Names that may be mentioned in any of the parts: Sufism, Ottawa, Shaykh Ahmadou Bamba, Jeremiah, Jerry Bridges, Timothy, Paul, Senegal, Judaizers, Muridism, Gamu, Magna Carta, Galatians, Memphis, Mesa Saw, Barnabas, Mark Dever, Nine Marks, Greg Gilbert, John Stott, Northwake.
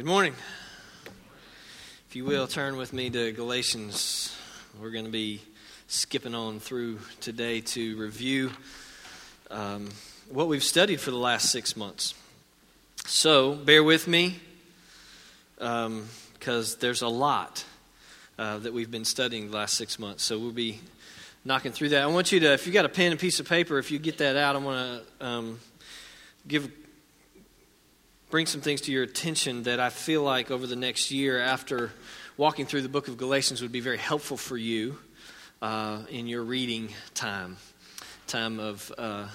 Good morning. If you will, turn with me to Galatians. We're going to be skipping on through today to review what we've studied for the last 6 months. So, bear with me, because there's a lot that we've been studying the last 6 months. So we'll be knocking through that. I want you to, if you've got a pen and piece of paper, if you get that out, I want to bring some things to your attention that I feel like over the next year after walking through the book of Galatians would be very helpful for you in your reading time of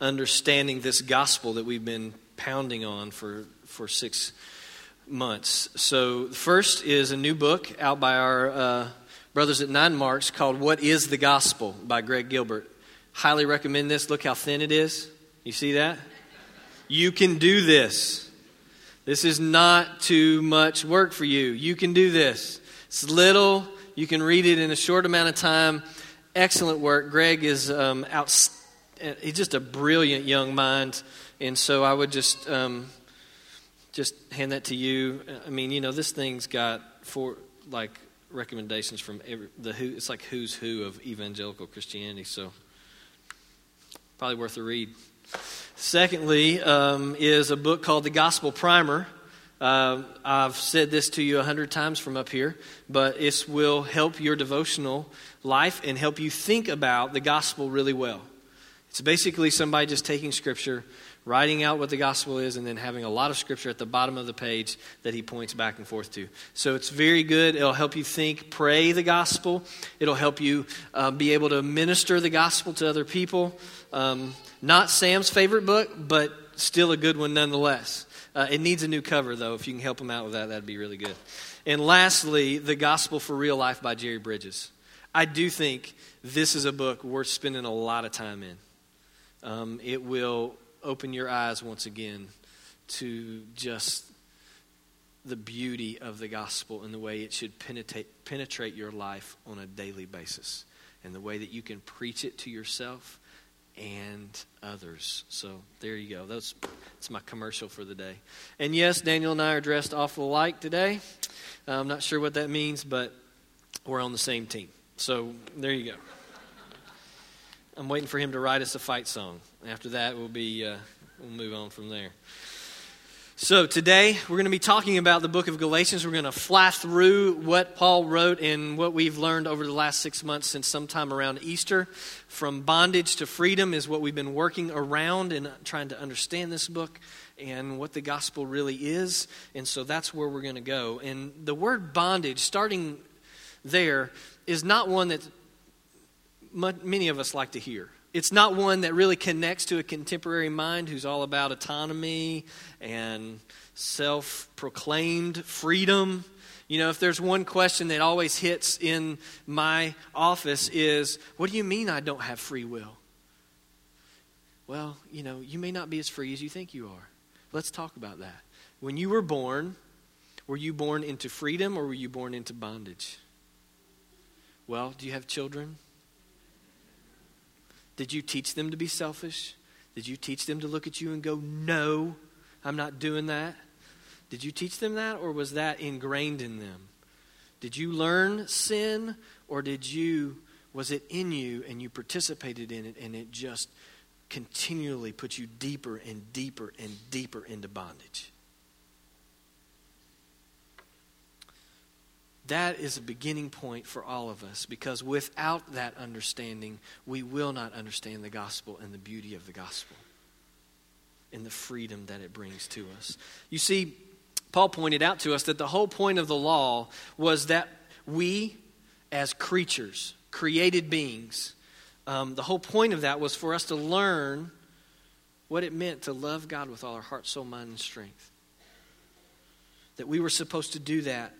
understanding this gospel that we've been pounding on for 6 months. So first is a new book out by our brothers at Nine Marks called What is the Gospel by Greg Gilbert. Highly recommend this. Look how thin it is. You see that? You can do this. This is not too much work for you. You can do this. It's little. You can read it in a short amount of time. Excellent work. Greg is he's just a brilliant young mind. And so I would just hand that to you. I mean, you know, this thing's got recommendations from it's like who's who of evangelical Christianity. So probably worth a read. Secondly, is a book called The Gospel Primer. I've said this to you 100 times from up here, but it will help your devotional life and help you think about the gospel really well. It's basically somebody just taking scripture, writing out what the gospel is, and then having a lot of scripture at the bottom of the page that he points back and forth to. So it's very good. It'll help you think, pray the gospel. It'll help you be able to minister the gospel to other people. Not Sam's favorite book, but still a good one nonetheless. It needs a new cover, though. If you can help him out with that, that'd be really good. And lastly, The Gospel for Real Life by Jerry Bridges. I do think this is a book worth spending a lot of time in. It will open your eyes once again to just the beauty of the gospel and the way it should penetrate your life on a daily basis and the way that you can preach it to yourself and others. So there you go. That's my commercial for the day. And yes, Daniel and I are dressed awful alike today. I'm not sure what that means, but we're on the same team. So there you go. I'm waiting for him to write us a fight song. After that, we'll move on from there. So today, we're going to be talking about the book of Galatians. We're going to fly through what Paul wrote and what we've learned over the last 6 months since sometime around Easter. From bondage to freedom is what we've been working around and trying to understand this book and what the gospel really is. And so that's where we're going to go. And the word bondage, starting there, is not one that many of us like to hear. It's not one that really connects to a contemporary mind who's all about autonomy and self-proclaimed freedom. You know, if there's one question that always hits in my office is, what do you mean I don't have free will? Well, you know, you may not be as free as you think you are. Let's talk about that. When you were you born into freedom or were you born into bondage? Well, do you have children? Did you teach them to be selfish? Did you teach them to look at you and go, no, I'm not doing that? Did you teach them that, or was that ingrained in them? Did you learn sin, or was it in you and you participated in it and it just continually put you deeper and deeper and deeper into bondage? That is a beginning point for all of us, because without that understanding, we will not understand the gospel and the beauty of the gospel and the freedom that it brings to us. You see, Paul pointed out to us that the whole point of the law was that we, as creatures, created beings, the whole point of that was for us to learn what it meant to love God with all our heart, soul, mind, and strength. That we were supposed to do that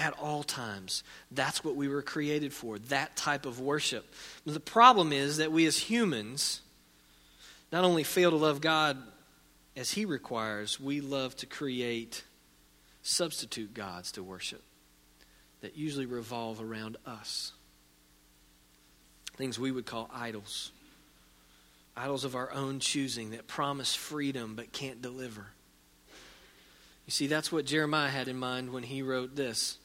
at all times. That's what we were created for, that type of worship. The problem is that we as humans not only fail to love God as He requires, we love to create substitute gods to worship that usually revolve around us. Things we would call idols. Idols of our own choosing that promise freedom but can't deliver. You see, that's what Jeremiah had in mind when he wrote this.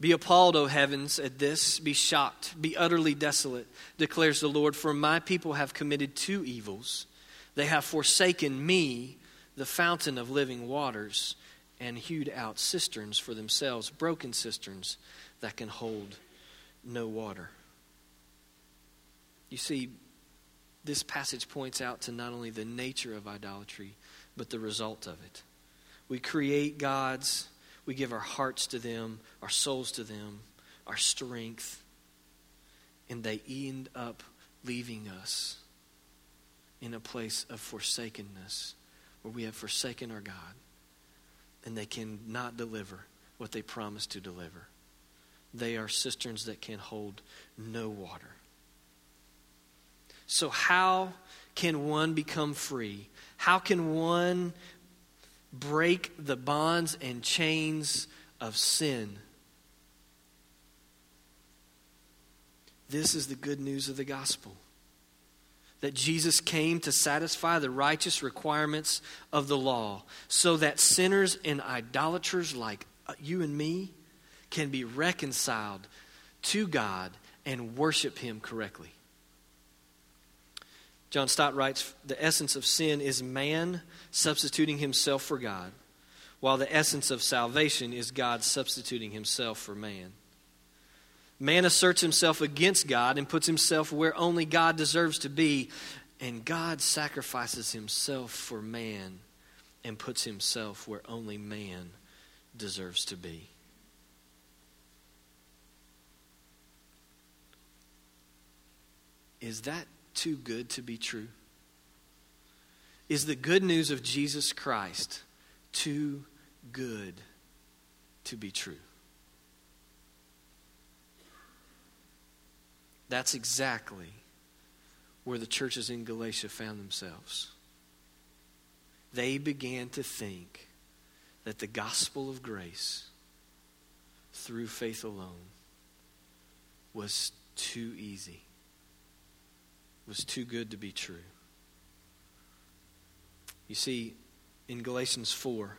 Be appalled, O heavens, at this. Be shocked. Be utterly desolate, declares the Lord. For my people have committed two evils. They have forsaken me, the fountain of living waters, and hewed out cisterns for themselves, broken cisterns that can hold no water. You see, this passage points out to not only the nature of idolatry, but the result of it. We create gods. We give our hearts to them, our souls to them, our strength, and they end up leaving us in a place of forsakenness where we have forsaken our God, and they cannot deliver what they promised to deliver. They are cisterns that can hold no water. So how can one become free? How can one break the bonds and chains of sin? This is the good news of the gospel, that Jesus came to satisfy the righteous requirements of the law so that sinners and idolaters like you and me can be reconciled to God and worship Him correctly. John Stott writes, the essence of sin is man substituting himself for God, while the essence of salvation is God substituting himself for man. Man asserts himself against God and puts himself where only God deserves to be, and God sacrifices himself for man and puts himself where only man deserves to be. Is that too good to be true? Is the good news of Jesus Christ too good to be true? That's exactly where the churches in Galatia found themselves. They began to think that the gospel of grace through faith alone was too easy, was too good to be true. You see, in Galatians 4,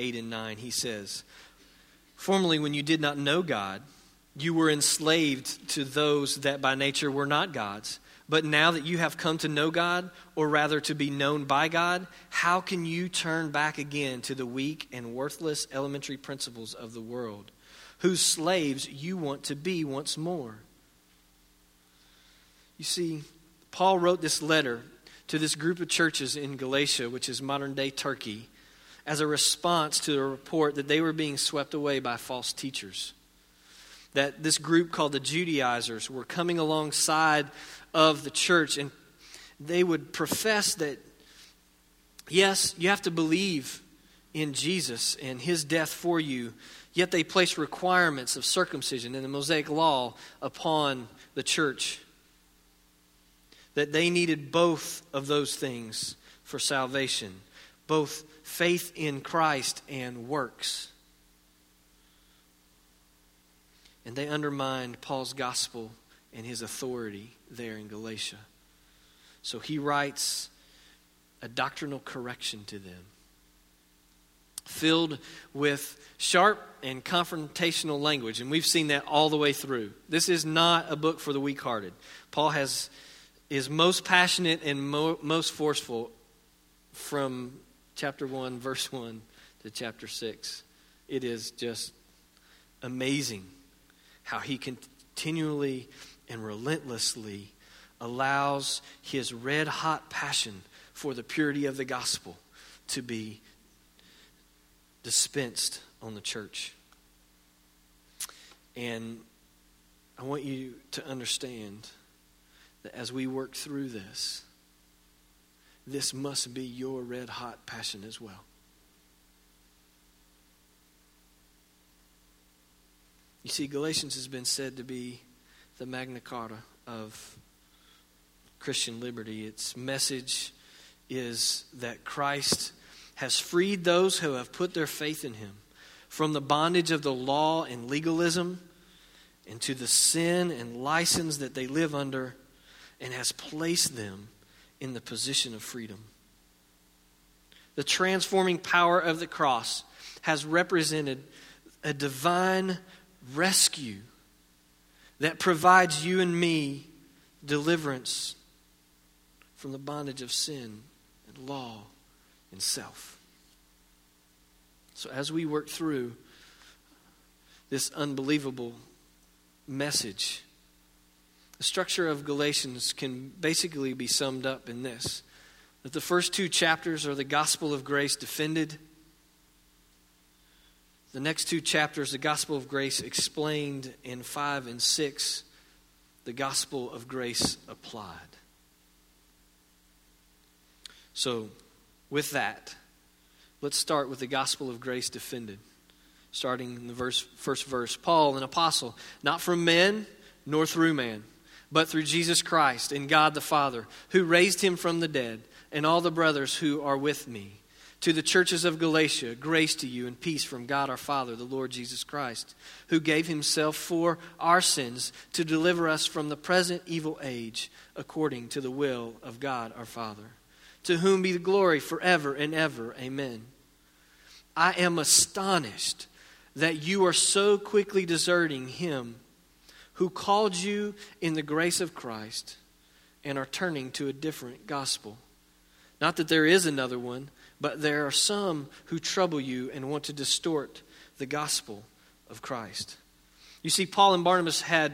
8 and 9, he says, formerly when you did not know God, you were enslaved to those that by nature were not God's. But now that you have come to know God, or rather to be known by God, how can you turn back again to the weak and worthless elementary principles of the world, whose slaves you want to be once more? You see, Paul wrote this letter to this group of churches in Galatia, which is modern-day Turkey, as a response to the report that they were being swept away by false teachers. That this group called the Judaizers were coming alongside of the church, and they would profess that, yes, you have to believe in Jesus and his death for you, yet they placed requirements of circumcision and the Mosaic law upon the church, that they needed both of those things for salvation, both faith in Christ and works. And they undermined Paul's gospel and his authority there in Galatia. So he writes a doctrinal correction to them, filled with sharp and confrontational language. And we've seen that all the way through. This is not a book for the weak-hearted. Paul is most passionate and most forceful from chapter 1, verse 1 to chapter 6. It is just amazing how he continually and relentlessly allows his red-hot passion for the purity of the gospel to be dispensed on the church. And I want you to understand that as we work through this, this must be your red-hot passion as well. You see, Galatians has been said to be the Magna Carta of Christian liberty. Its message is that Christ has freed those who have put their faith in him from the bondage of the law and legalism and to the sin and license that they live under, and has placed them in the position of freedom. The transforming power of the cross has represented a divine rescue that provides you and me deliverance from the bondage of sin and law and self. So as we work through this unbelievable message, the structure of Galatians can basically be summed up in this: that the first two chapters are the gospel of grace defended. The next two chapters, the gospel of grace explained, and 5 and 6, the gospel of grace applied. So, with that, let's start with the gospel of grace defended. Starting in the first verse, Paul, an apostle, not from men nor through man, but through Jesus Christ and God the Father, who raised him from the dead, and all the brothers who are with me. To the churches of Galatia, grace to you and peace from God our Father, the Lord Jesus Christ, who gave himself for our sins to deliver us from the present evil age, according to the will of God our Father, to whom be the glory forever and ever. Amen. I am astonished that you are so quickly deserting him who called you in the grace of Christ and are turning to a different gospel. Not that there is another one, but there are some who trouble you and want to distort the gospel of Christ. You see, Paul and Barnabas had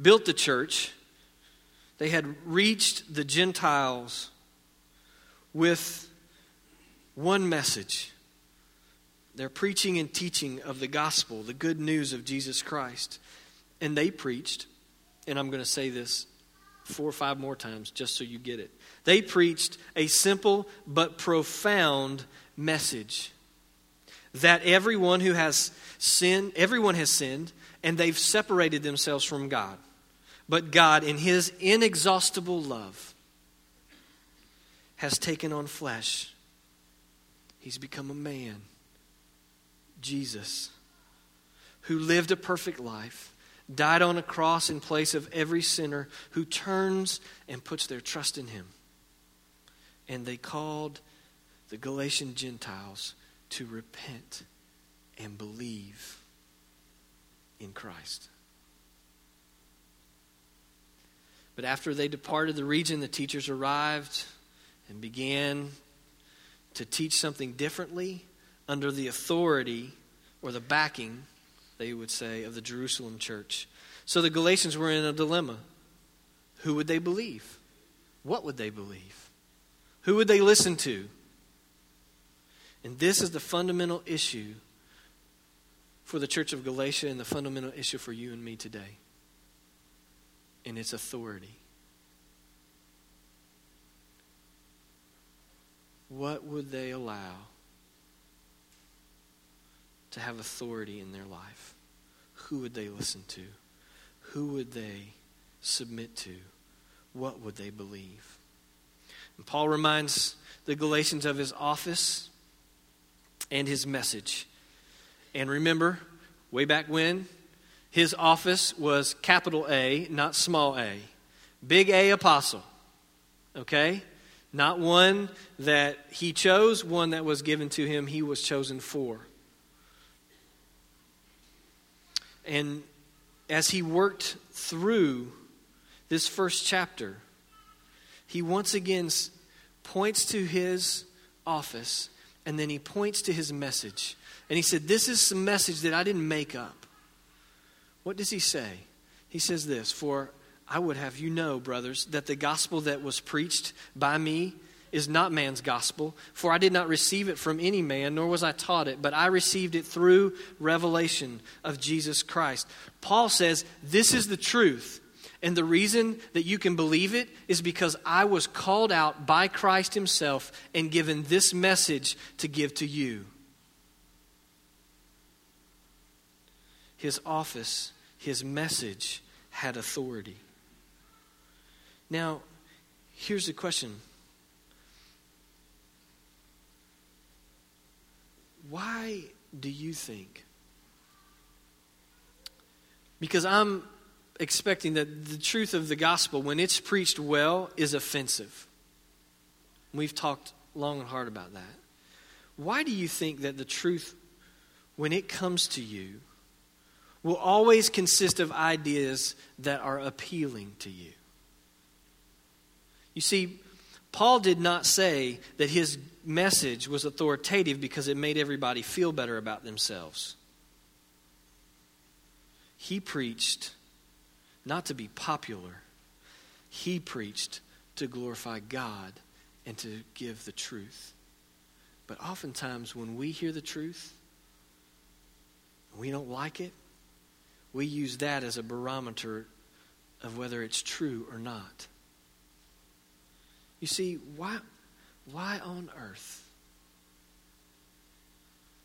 built the church. They had reached the Gentiles with one message: their preaching and teaching of the gospel, the good news of Jesus Christ. And they preached, and I'm going to say this 4 or 5 more times just so you get it. They preached a simple but profound message that everyone has sinned, and they've separated themselves from God. But God, in his inexhaustible love, has taken on flesh. He's become a man, Jesus, who lived a perfect life, died on a cross in place of every sinner who turns and puts their trust in him. And they called the Galatian Gentiles to repent and believe in Christ. But after they departed the region, the teachers arrived and began to teach something differently under the authority or the backing, they would say, of the Jerusalem church. So the Galatians were in a dilemma. Who would they believe? What would they believe? Who would they listen to? And this is the fundamental issue for the church of Galatia and the fundamental issue for you and me today. And it's authority. What would they allow to have authority in their life? Who would they listen to? Who would they submit to? What would they believe? And Paul reminds the Galatians of his office and his message. And remember, way back when, his office was capital A, not small a. Big A apostle, okay? Not one that he chose, one that was given to him, he was chosen for. And as he worked through this first chapter, he once again points to his office, and then he points to his message. And he said, this is some message that I didn't make up. What does he say? He says this: for I would have you know, brothers, that the gospel that was preached by me is not man's gospel, for I did not receive it from any man, nor was I taught it, but I received it through revelation of Jesus Christ. Paul says, this is the truth, and the reason that you can believe it is because I was called out by Christ himself and given this message to give to you. His office, his message had authority. Now, here's the question. Why do you think? Because I'm expecting that the truth of the gospel, when it's preached well, is offensive. We've talked long and hard about that. Why do you think that the truth, when it comes to you, will always consist of ideas that are appealing to you? You see, Paul did not say that his message was authoritative because it made everybody feel better about themselves. He preached not to be popular. He preached to glorify God and to give the truth. But oftentimes when we hear the truth, we don't like it. We use that as a barometer of whether it's true or not. You see, why on earth?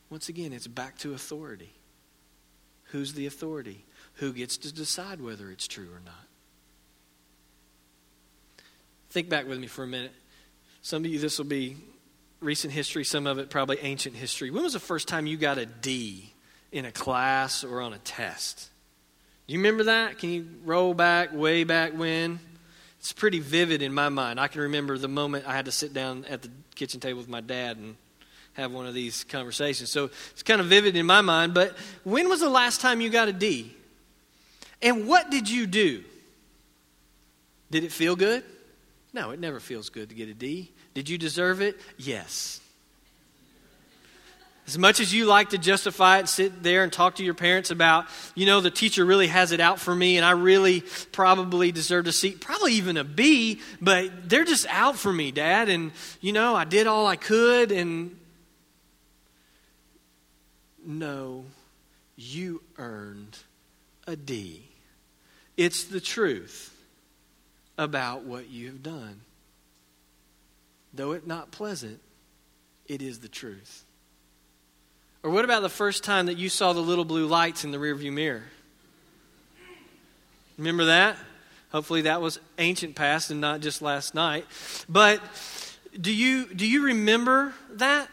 Once again, it's back to authority. Who's the authority? Who gets to decide whether it's true or not? Think back with me for a minute. Some of you, this will be recent history. Some of it probably ancient history. When was the first time you got a D in a class or on a test? Do you remember that? Can you roll back, way back when? It's pretty vivid in my mind. I can remember the moment I had to sit down at the kitchen table with my dad and have one of these conversations. So it's kind of vivid in my mind. But when was the last time you got a D? And what did you do? Did it feel good? No, it never feels good to get a D. Did you deserve it? Yes. As much as you like to justify it, sit there and talk to your parents about, you know, the teacher really has it out for me and I really probably deserved a C, probably even a B, but they're just out for me, Dad. And, you know, I did all I could. And no, you earned a D. It's the truth about what you have done. Though it not pleasant, it is the truth. Or what about the first time that you saw the little blue lights in the rearview mirror? Remember that? Hopefully that was ancient past and not just last night. But do you remember that?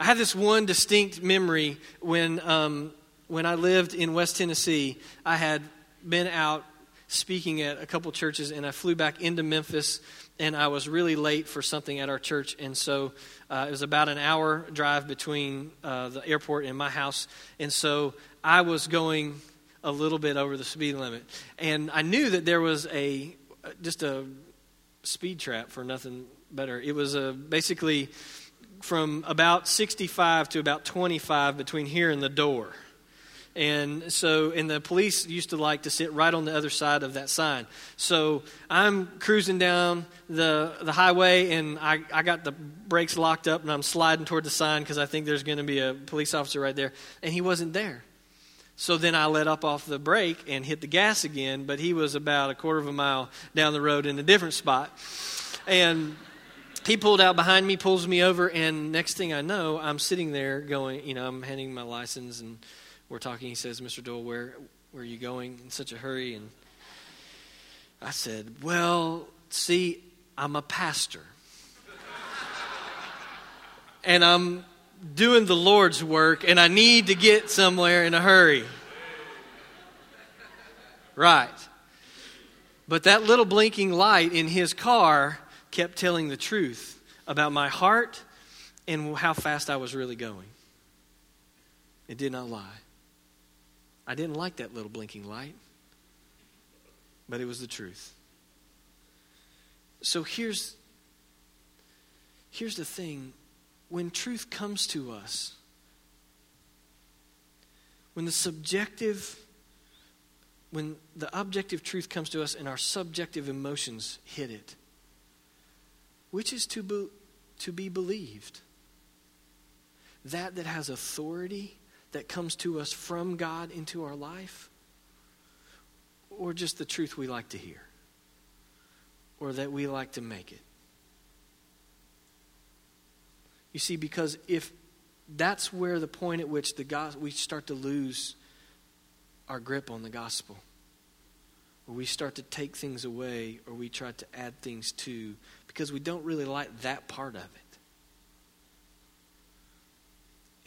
I have this one distinct memory when I lived in West Tennessee. I had been out speaking at a couple churches, and I flew back into Memphis. And I was really late for something at our church. And so it was about an hour drive between the airport and my house. And so I was going a little bit over the speed limit. And I knew that there was just a speed trap, for nothing better. It was basically from about 65 to about 25 between here and the door. And so, and the police used to like to sit right on the other side of that sign. So I'm cruising down the highway, and I got the brakes locked up, and I'm sliding toward the sign because I think there's going to be a police officer right there. And he wasn't there. So then I let up off the brake and hit the gas again, but he was about a quarter of a mile down the road in a different spot. And he pulled out behind me, pulls me over, and next thing I know, I'm sitting there going, you know, I'm handing my license and we're talking. He says, "Mr. Dole, where are you going in such a hurry?" And I said, "Well, see, I'm a pastor. And I'm doing the Lord's work, and I need to get somewhere in a hurry." Right. But that little blinking light in his car kept telling the truth about my heart and how fast I was really going. It did not lie. I didn't like that little blinking light, but it was the truth. So here's the thing. When truth comes to us, when the objective truth comes to us and our subjective emotions hit it, which is to be believed? That has authority that comes to us from God into our life, or just the truth we like to hear, or that we like to make it? You see, because if that's where the point at which we start to lose our grip on the gospel, or we start to take things away, or we try to add things to, because we don't really like that part of it.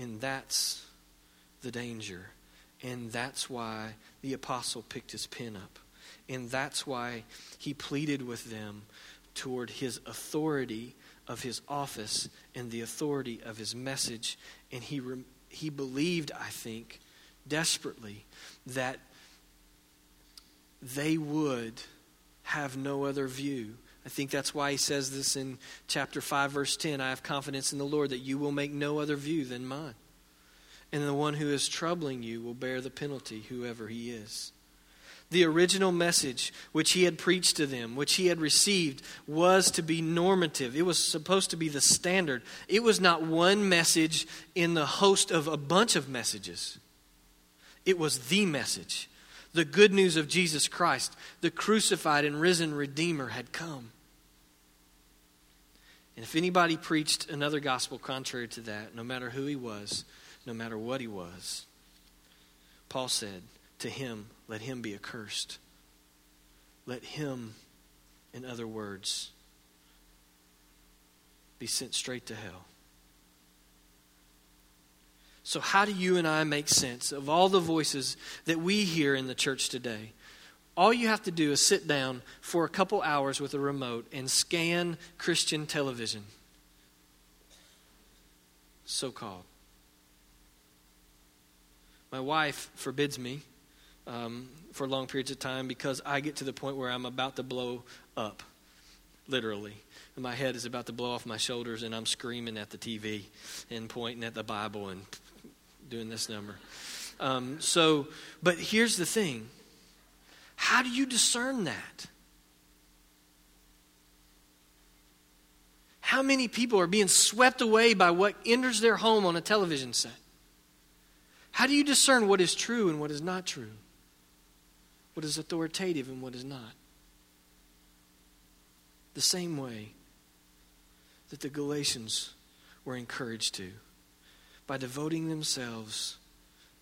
And that's the danger. And that's why the apostle picked his pen up. And that's why he pleaded with them toward his authority of his office and the authority of his message. And he believed, I think, desperately that they would have no other view. I think that's why he says this in chapter 5, verse 10. I have confidence in the Lord that you will make no other view than mine. And the one who is troubling you will bear the penalty, whoever he is. The original message which he had preached to them, which he had received, was to be normative. It was supposed to be the standard. It was not one message in the host of a bunch of messages. It was the message. The good news of Jesus Christ, the crucified and risen Redeemer, had come. And if anybody preached another gospel contrary to that, no matter who he was, no matter what he was, Paul said to him, let him be accursed. Let him, in other words, be sent straight to hell. So how do you and I make sense of all the voices that we hear in the church today? All you have to do is sit down for a couple hours with a remote and scan Christian television, so-called. My wife forbids me for long periods of time because I get to the point where I'm about to blow up, literally. And my head is about to blow off my shoulders and I'm screaming at the TV and pointing at the Bible and doing this number. But here's the thing. How do you discern that? How many people are being swept away by what enters their home on a television set? How do you discern what is true and what is not true? What is authoritative and what is not? The same way that the Galatians were encouraged to, by devoting themselves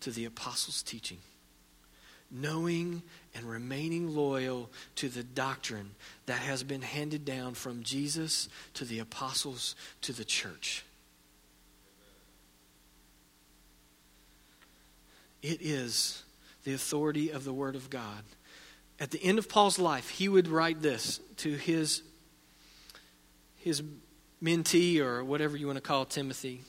to the apostles' teaching, knowing and remaining loyal to the doctrine that has been handed down from Jesus to the apostles to the church. It is the authority of the Word of God. At the end of Paul's life, he would write this to his mentee, or whatever you want to call Timothy.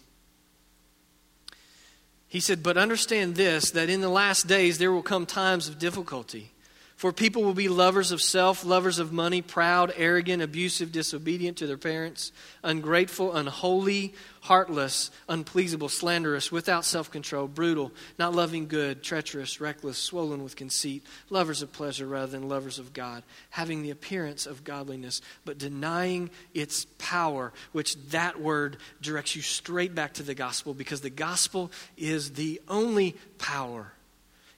He said, but understand this, that in the last days there will come times of difficulty. For people will be lovers of self, lovers of money, proud, arrogant, abusive, disobedient to their parents, ungrateful, unholy, heartless, unpleasable, slanderous, without self-control, brutal, not loving good, treacherous, reckless, swollen with conceit, lovers of pleasure rather than lovers of God, having the appearance of godliness, but denying its power, which that word directs you straight back to the gospel, because the gospel is the only power.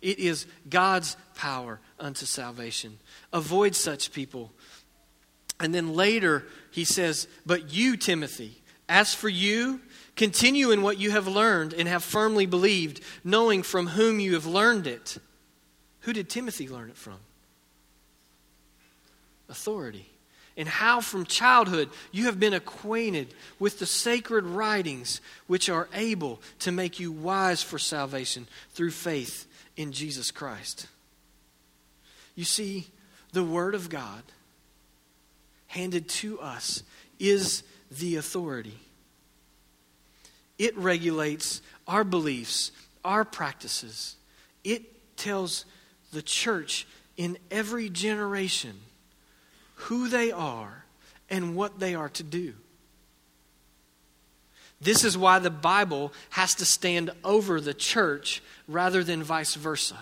It is God's power unto salvation. Avoid such people. And then later he says, but you, Timothy, as for you, continue in what you have learned and have firmly believed, knowing from whom you have learned it. Who did Timothy learn it from? Authority. And how from childhood you have been acquainted with the sacred writings, which are able to make you wise for salvation through faith in Jesus Christ. You see, the Word of God handed to us is the authority. It regulates our beliefs, our practices. It tells the church in every generation who they are and what they are to do. This is why the Bible has to stand over the church rather than vice versa.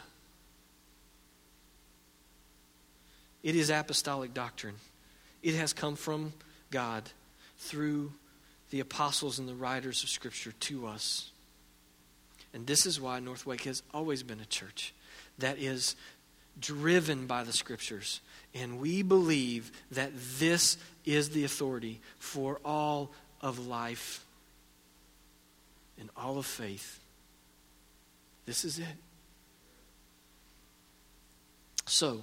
It is apostolic doctrine. It has come from God through the apostles and the writers of Scripture to us. And this is why Northwake has always been a church that is driven by the Scriptures. And we believe that this is the authority for all of life and all of faith. This is it. So,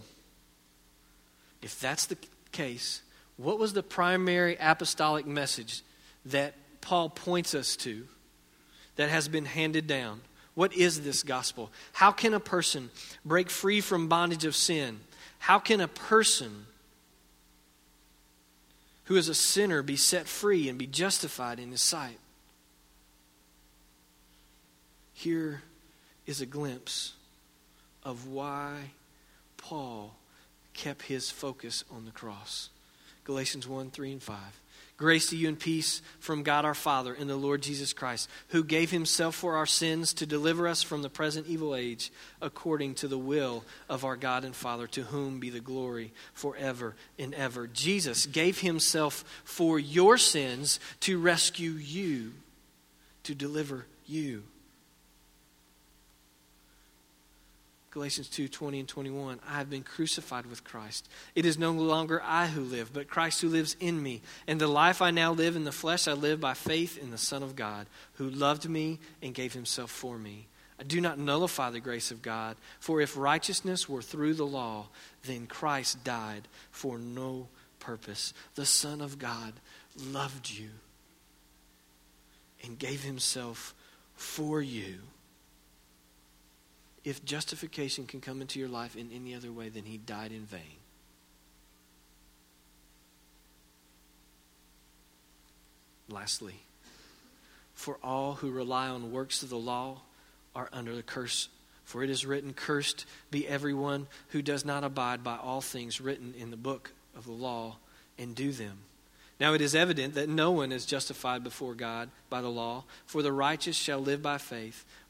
if that's the case, what was the primary apostolic message that Paul points us to that has been handed down? What is this gospel? How can a person break free from bondage of sin? How can a person who is a sinner be set free and be justified in his sight. Here is a glimpse of why Paul kept his focus on the cross. Galatians 1:3-5. Grace to you and peace from God our Father and the Lord Jesus Christ, who gave himself for our sins to deliver us from the present evil age, according to the will of our God and Father, to whom be the glory forever and ever. Jesus gave himself for your sins to rescue you, to deliver you. Galatians 2:20-21, I have been crucified with Christ. It is no longer I who live, but Christ who lives in me. And the life I now live in the flesh, I live by faith in the Son of God, who loved me and gave himself for me. I do not nullify the grace of God, for if righteousness were through the law, then Christ died for no purpose. The Son of God loved you and gave himself for you. If justification can come into your life in any other way, then he died in vain. Lastly, for all who rely on works of the law are under the curse. For it is written, cursed be everyone who does not abide by all things written in the book of the law and do them. Now it is evident that no one is justified before God by the law, for the righteous shall live by faith.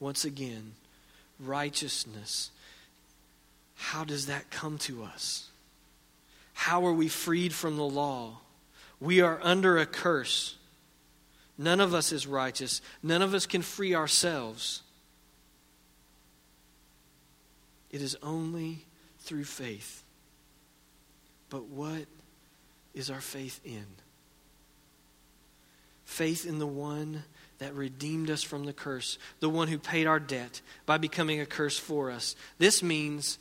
Once again, righteousness. How does that come to us? How are we freed from the law? We are under a curse. None of us is righteous. None of us can free ourselves. It is only through faith. But what is our faith in? Faith in the one that redeemed us from the curse, the one who paid our debt by becoming a curse for us. This means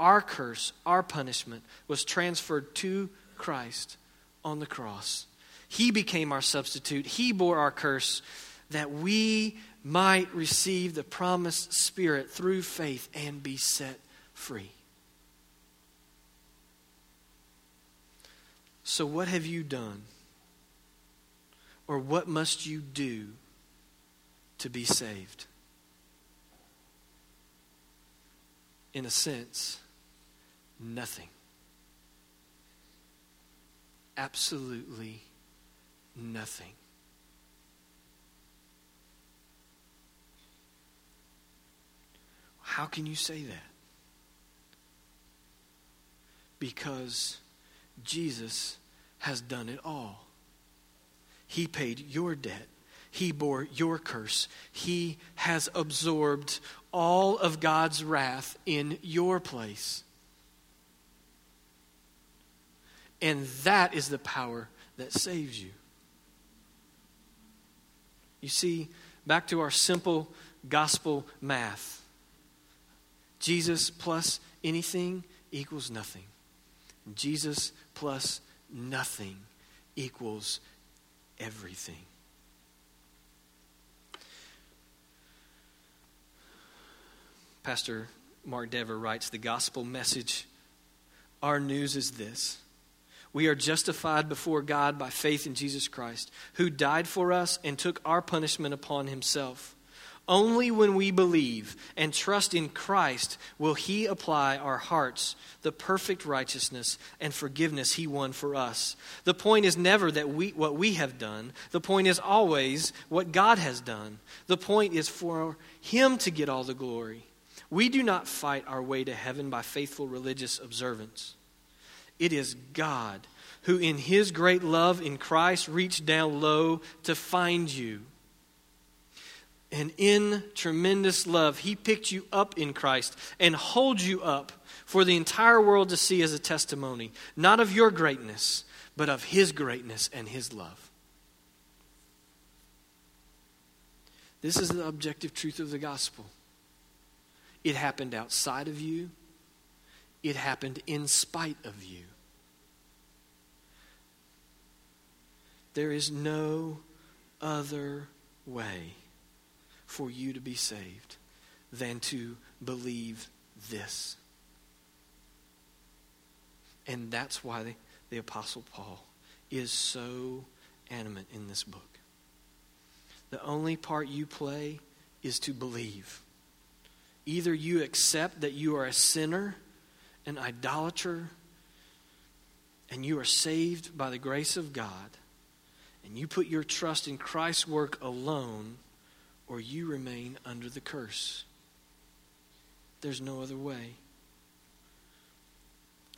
our curse, our punishment, was transferred to Christ on the cross. He became our substitute. He bore our curse that we might receive the promised Spirit through faith and be set free. So what have you done? Or what must you do to be saved? In a sense, nothing. Absolutely nothing. How can you say that? Because Jesus has done it all. He paid your debt. He bore your curse. He has absorbed all of God's wrath in your place. And that is the power that saves you. You see, back to our simple gospel math. Jesus plus anything equals nothing. Jesus plus nothing equals everything. Pastor Mark Dever writes, the gospel message, our news is this. We are justified before God by faith in Jesus Christ, who died for us and took our punishment upon himself. Only when we believe and trust in Christ will he apply our hearts the perfect righteousness and forgiveness he won for us. The point is never that what we have done. The point is always what God has done. The point is for him to get all the glory. We do not fight our way to heaven by faithful religious observance. It is God who in his great love in Christ reached down low to find you. And in tremendous love, he picked you up in Christ and holds you up for the entire world to see as a testimony, not of your greatness, but of his greatness and his love. This is the objective truth of the gospel. It happened outside of you. It happened in spite of you. There is no other way for you to be saved than to believe this. And that's why the Apostle Paul is so adamant in this book. The only part you play is to believe. Either you accept that you are a sinner, an idolater, and you are saved by the grace of God, and you put your trust in Christ's work alone, or you remain under the curse. There's no other way.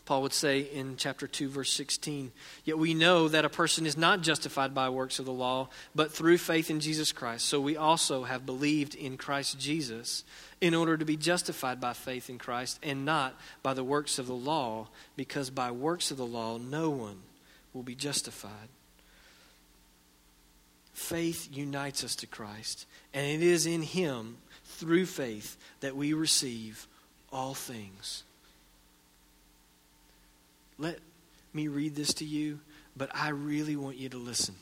Paul would say in chapter 2, verse 16, "Yet we know that a person is not justified by works of the law, but through faith in Jesus Christ. So we also have believed in Christ Jesus in order to be justified by faith in Christ and not by the works of the law, because by works of the law no one will be justified." Faith unites us to Christ, and it is in him, through faith, that we receive all things. Let me read this to you, but I really want you to listen.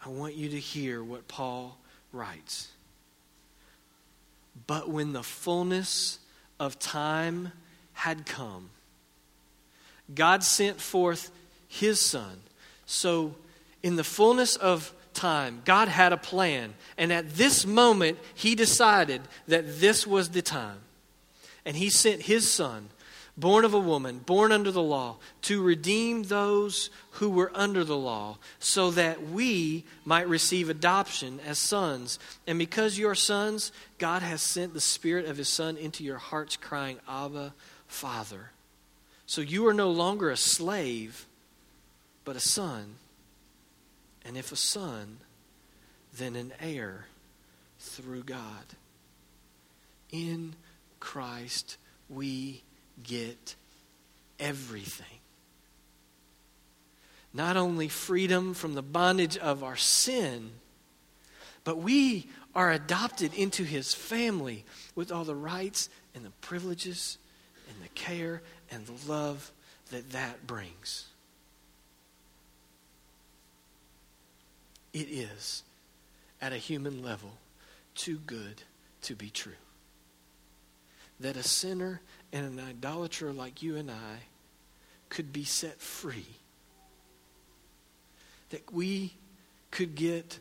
I want you to hear what Paul writes. But when the fullness of time had come, God sent forth his Son. So in the fullness of time, God had a plan. And at this moment, he decided that this was the time. And he sent his Son, born of a woman, born under the law, to redeem those who were under the law, so that we might receive adoption as sons. And because you are sons, God has sent the Spirit of his Son into your hearts, crying, "Abba, Father." So you are no longer a slave, but a son. And if a son, then an heir through God. In Christ we get everything. Not only freedom from the bondage of our sin, but we are adopted into his family with all the rights and the privileges and the care and the love that that brings. It is, at a human level, too good to be true that a sinner and an idolater like you and I could be set free, that we could get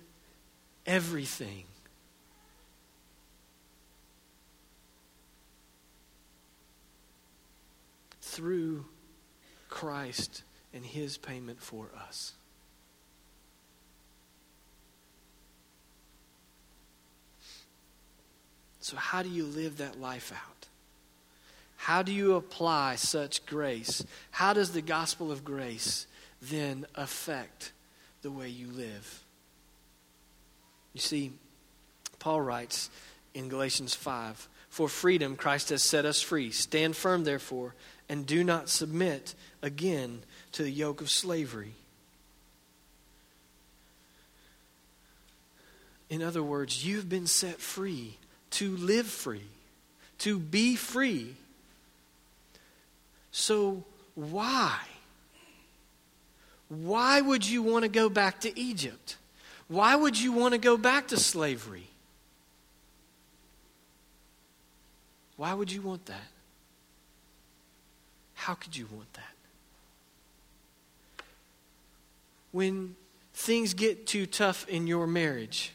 everything. Through Christ and his payment for us. So how do you live that life out? How do you apply such grace? How does the gospel of grace then affect the way you live? You see, Paul writes in Galatians 5, "For freedom Christ has set us free. Stand firm, therefore, and do not submit again to the yoke of slavery." In other words, you've been set free to live free, to be free. So why? Why would you want to go back to Egypt? Why would you want to go back to slavery? Why would you want that? How could you want that? When things get too tough in your marriage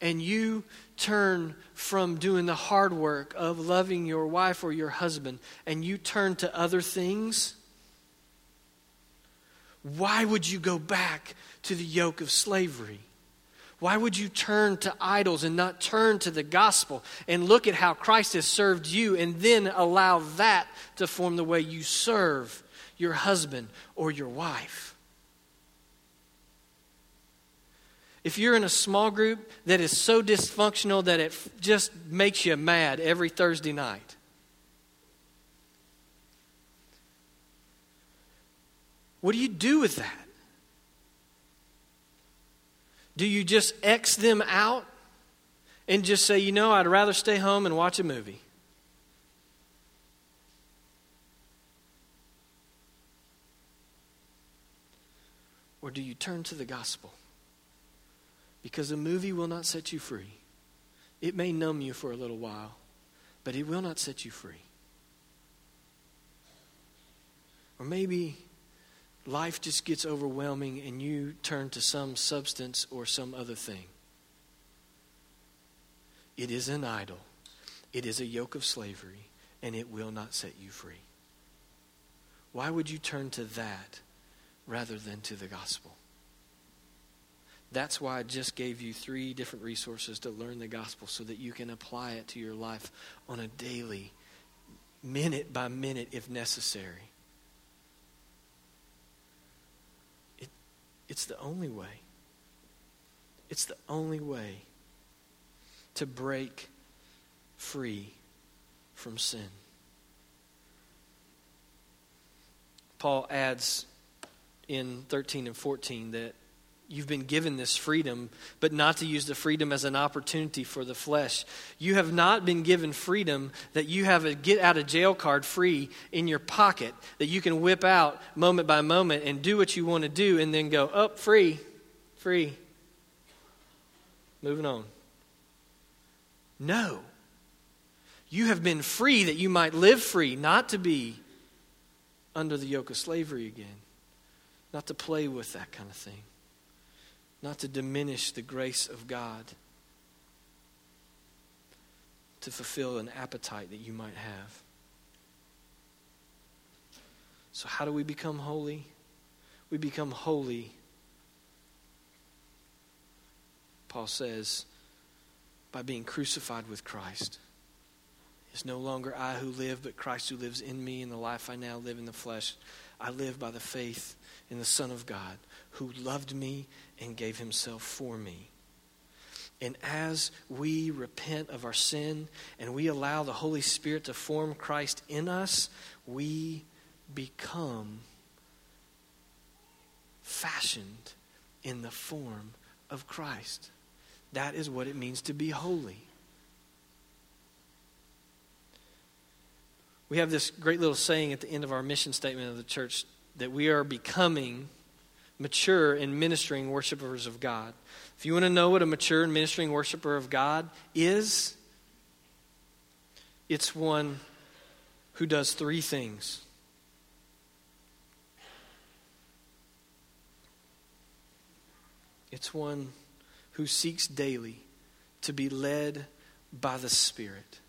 and you turn from doing the hard work of loving your wife or your husband, and you turn to other things, why would you go back to the yoke of slavery? Why would you turn to idols and not turn to the gospel and look at how Christ has served you and then allow that to form the way you serve your husband or your wife? If you're in a small group that is so dysfunctional that it just makes you mad every Thursday night, What do you do with that? Do you just X them out and just say, you know, I'd rather stay home and watch a movie? Or do you turn to the gospel? Because a movie will not set you free. It may numb you for a little while, but it will not set you free. Or maybe life just gets overwhelming and you turn to some substance or some other thing. It is an idol. It is a yoke of slavery, and it will not set you free. Why would you turn to that rather than to the gospel? That's why I just gave you 3 different resources to learn the gospel so that you can apply it to your life on a daily, minute by minute if necessary. It's the only way. It's the only way to break free from sin. Paul adds in 13 and 14 that you've been given this freedom, but not to use the freedom as an opportunity for the flesh. You have not been given freedom that you have a get-out-of-jail card free in your pocket that you can whip out moment by moment and do what you want to do and then go, oh, free, moving on. No. You have been free that you might live free, not to be under the yoke of slavery again, not to play with that kind of thing, not to diminish the grace of God, to fulfill an appetite that you might have. So how do we become holy? We become holy, Paul says, by being crucified with Christ. It's no longer I who live, but Christ who lives in me. In the life I now live in the flesh, I live by the faith in the Son of God, who loved me and gave himself for me. And as we repent of our sin and we allow the Holy Spirit to form Christ in us, we become fashioned in the form of Christ. That is what it means to be holy. We have this great little saying at the end of our mission statement of the church that we are becoming mature and ministering worshipers of God. If you want to know what a mature and ministering worshiper of God is, it's one who does 3 things. It's one who seeks daily to be led by the Spirit.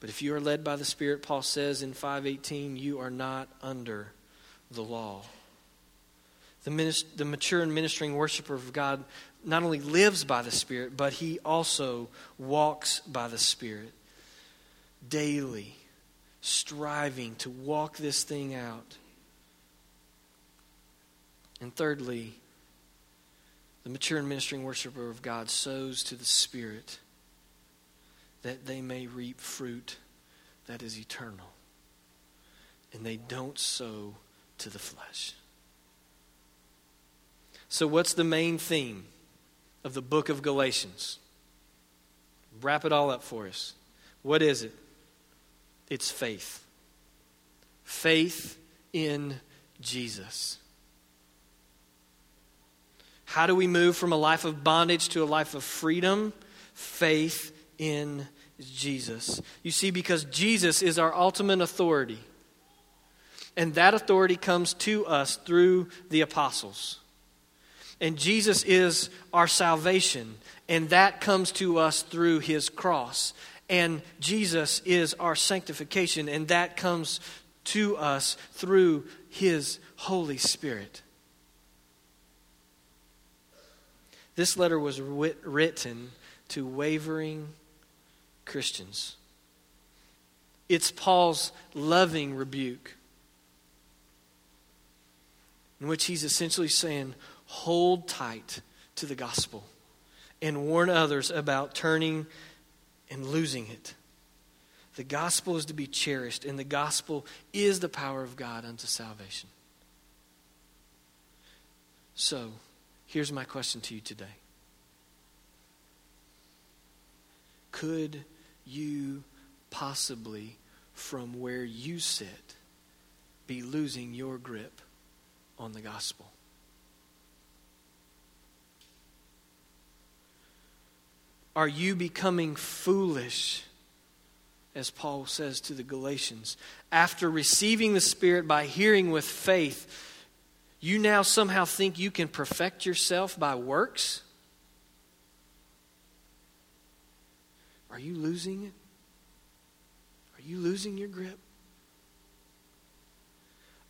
But if you are led by the Spirit, Paul says in 5:18, you are not under the law. The mature and ministering worshiper of God not only lives by the Spirit, but he also walks by the Spirit daily, striving to walk this thing out. And thirdly, the mature and ministering worshiper of God sows to the Spirit that they may reap fruit that is eternal. And they don't sow to the flesh. So what's the main theme of the book of Galatians? Wrap it all up for us. What is it? It's faith. Faith in Jesus. How do we move from a life of bondage to a life of freedom? Faith in Jesus. You see, because Jesus is our ultimate authority. And that authority comes to us through the apostles. And Jesus is our salvation, and that comes to us through his cross. And Jesus is our sanctification, and that comes to us through his Holy Spirit. This letter was written to wavering Christians. It's Paul's loving rebuke, in which he's essentially saying, hold tight to the gospel and warn others about turning and losing it. The gospel is to be cherished, and the gospel is the power of God unto salvation. So, here's my question to you today. Could you possibly, from where you sit, be losing your grip on the gospel? Are you becoming foolish, as Paul says to the Galatians, after receiving the Spirit by hearing with faith? You now somehow think you can perfect yourself by works? Are you losing it? Are you losing your grip?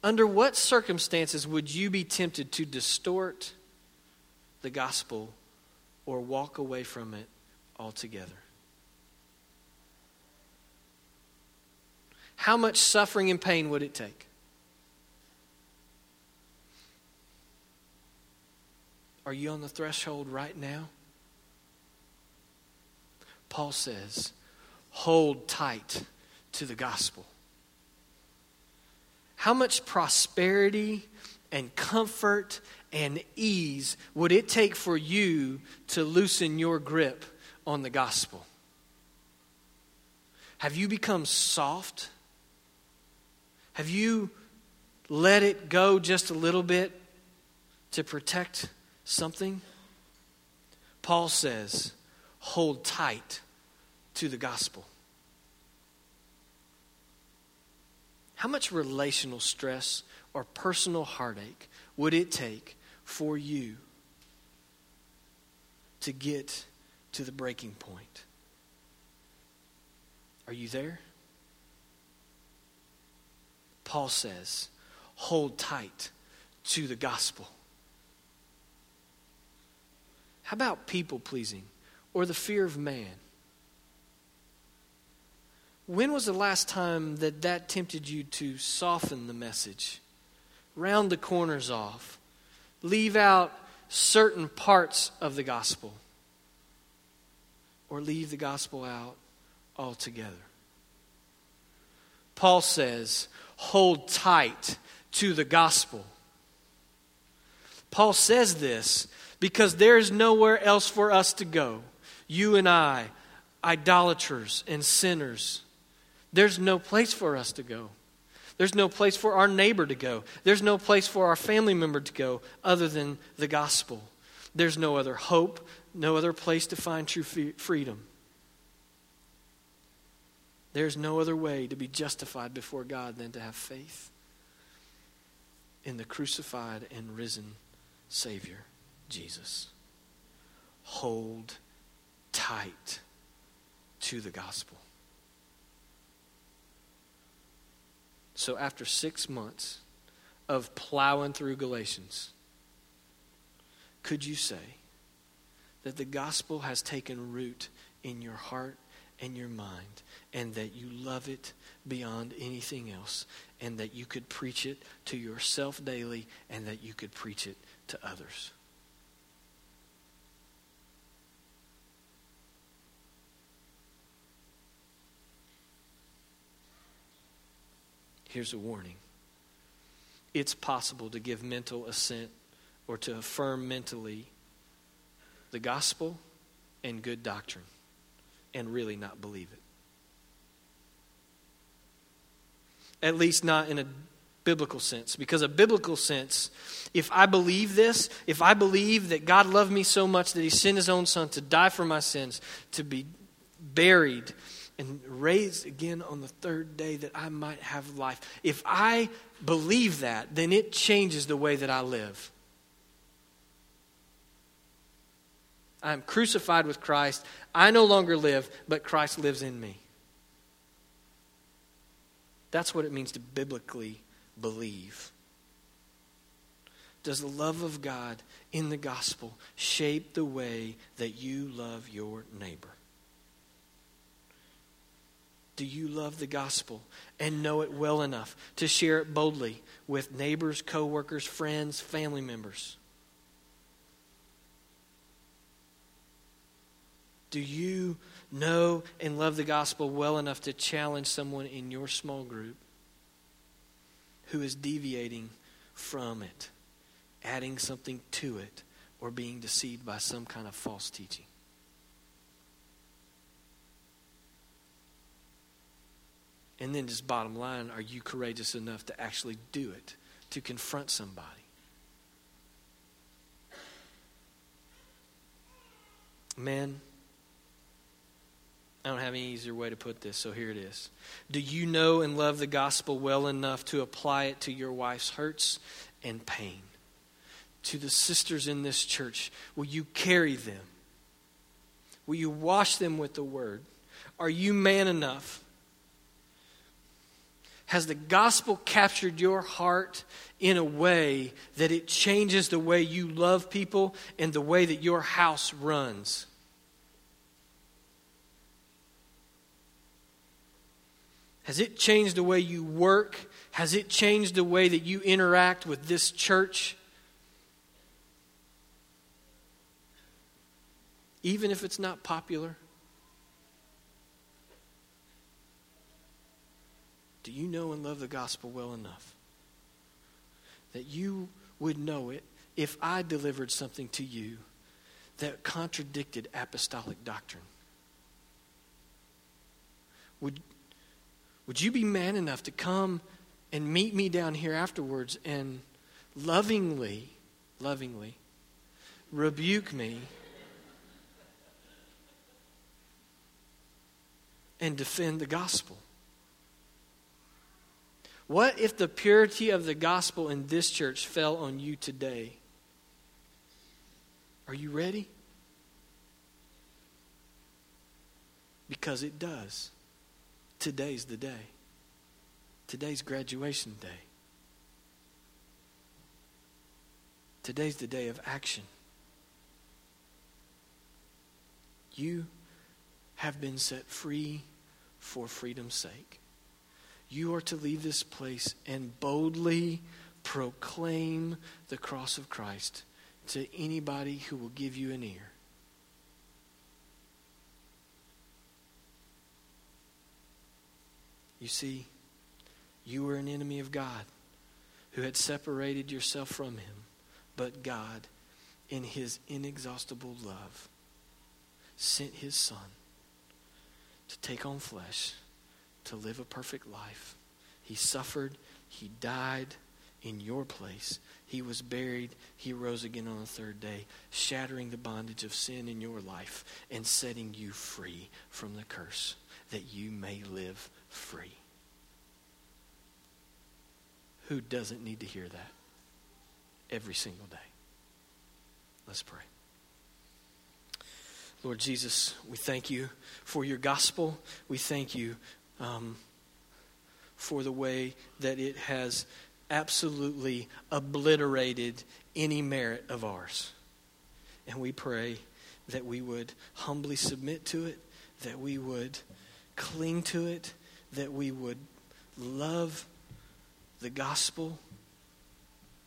Under what circumstances would you be tempted to distort the gospel or walk away from it altogether? How much suffering and pain would it take? Are you on the threshold right now? Paul says, hold tight to the gospel. How much prosperity and comfort and ease would it take for you to loosen your grip on the gospel? Have you become soft? Have you let it go just a little bit to protect something? Paul says, hold tight to the gospel. How much relational stress or personal heartache would it take for you to get to the breaking point? Are you there? Paul says, hold tight to the gospel. How about people-pleasing or the fear of man? When was the last time that tempted you to soften the message, round the corners off, leave out certain parts of the gospel, or leave the gospel out altogether? Paul says, hold tight to the gospel. Paul says this because there is nowhere else for us to go. You and I, idolaters and sinners, there's no place for us to go. There's no place for our neighbor to go. There's no place for our family member to go other than the gospel. There's no other hope, no other place to find true freedom. There's no other way to be justified before God than to have faith in the crucified and risen Savior, Jesus. Hold tight to the gospel. So after 6 months of plowing through Galatians, could you say that the gospel has taken root in your heart and your mind, and that you love it beyond anything else, and that you could preach it to yourself daily, and that you could preach it to others? Here's a warning. It's possible to give mental assent or to affirm mentally the gospel and good doctrine and really not believe it. At least not in a biblical sense. Because a biblical sense, if I believe this, if I believe that God loved me so much that He sent His own Son to die for my sins, to be buried and raised again on the third day that I might have life. If I believe that, then it changes the way that I live. I am crucified with Christ. I no longer live, but Christ lives in me. That's what it means to biblically believe. Does the love of God in the gospel shape the way that you love your neighbor? Do you love the gospel and know it well enough to share it boldly with neighbors, coworkers, friends, family members? Do you know and love the gospel well enough to challenge someone in your small group who is deviating from it adding something to it, or being deceived by some kind of false teaching. And then just bottom line, are you courageous enough to actually do it, to confront somebody? Man, I don't have any easier way to put this, so here it is. Do you know and love the gospel well enough to apply it to your wife's hurts and pain? To the sisters in this church, will you carry them? Will you wash them with the word? Are you man enough? Has the gospel captured your heart in a way that it changes the way you love people and the way that your house runs? Has it changed the way you work? Has it changed the way that you interact with this church? Even if it's not popular? Do you know and love the gospel well enough that you would know it if I delivered something to you that contradicted apostolic doctrine? Would you be man enough to come and meet me down here afterwards and lovingly rebuke me and defend the gospel? What if the purity of the gospel in this church fell on you today? Are you ready? Because it does. Today's the day. Today's graduation day. Today's the day of action. You have been set free for freedom's sake. You are to leave this place and boldly proclaim the cross of Christ to anybody who will give you an ear. You see, you were an enemy of God who had separated yourself from him, but God, in his inexhaustible love, sent his Son to take on flesh, to live a perfect life. He suffered, he died in your place. He was buried, he rose again on the third day, shattering the bondage of sin in your life and setting you free from the curse that you may live free. Who doesn't need to hear that every single day? Let's pray. Lord Jesus, we thank you for your gospel. We thank you for the way that it has absolutely obliterated any merit of ours. And we pray that we would humbly submit to it, that we would cling to it, that we would love the gospel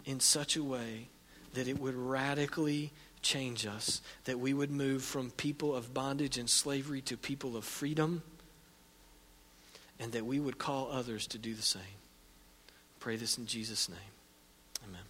in such a way that it would radically change us, that we would move from people of bondage and slavery to people of freedom, and that we would call others to do the same. Pray this in Jesus' name. Amen.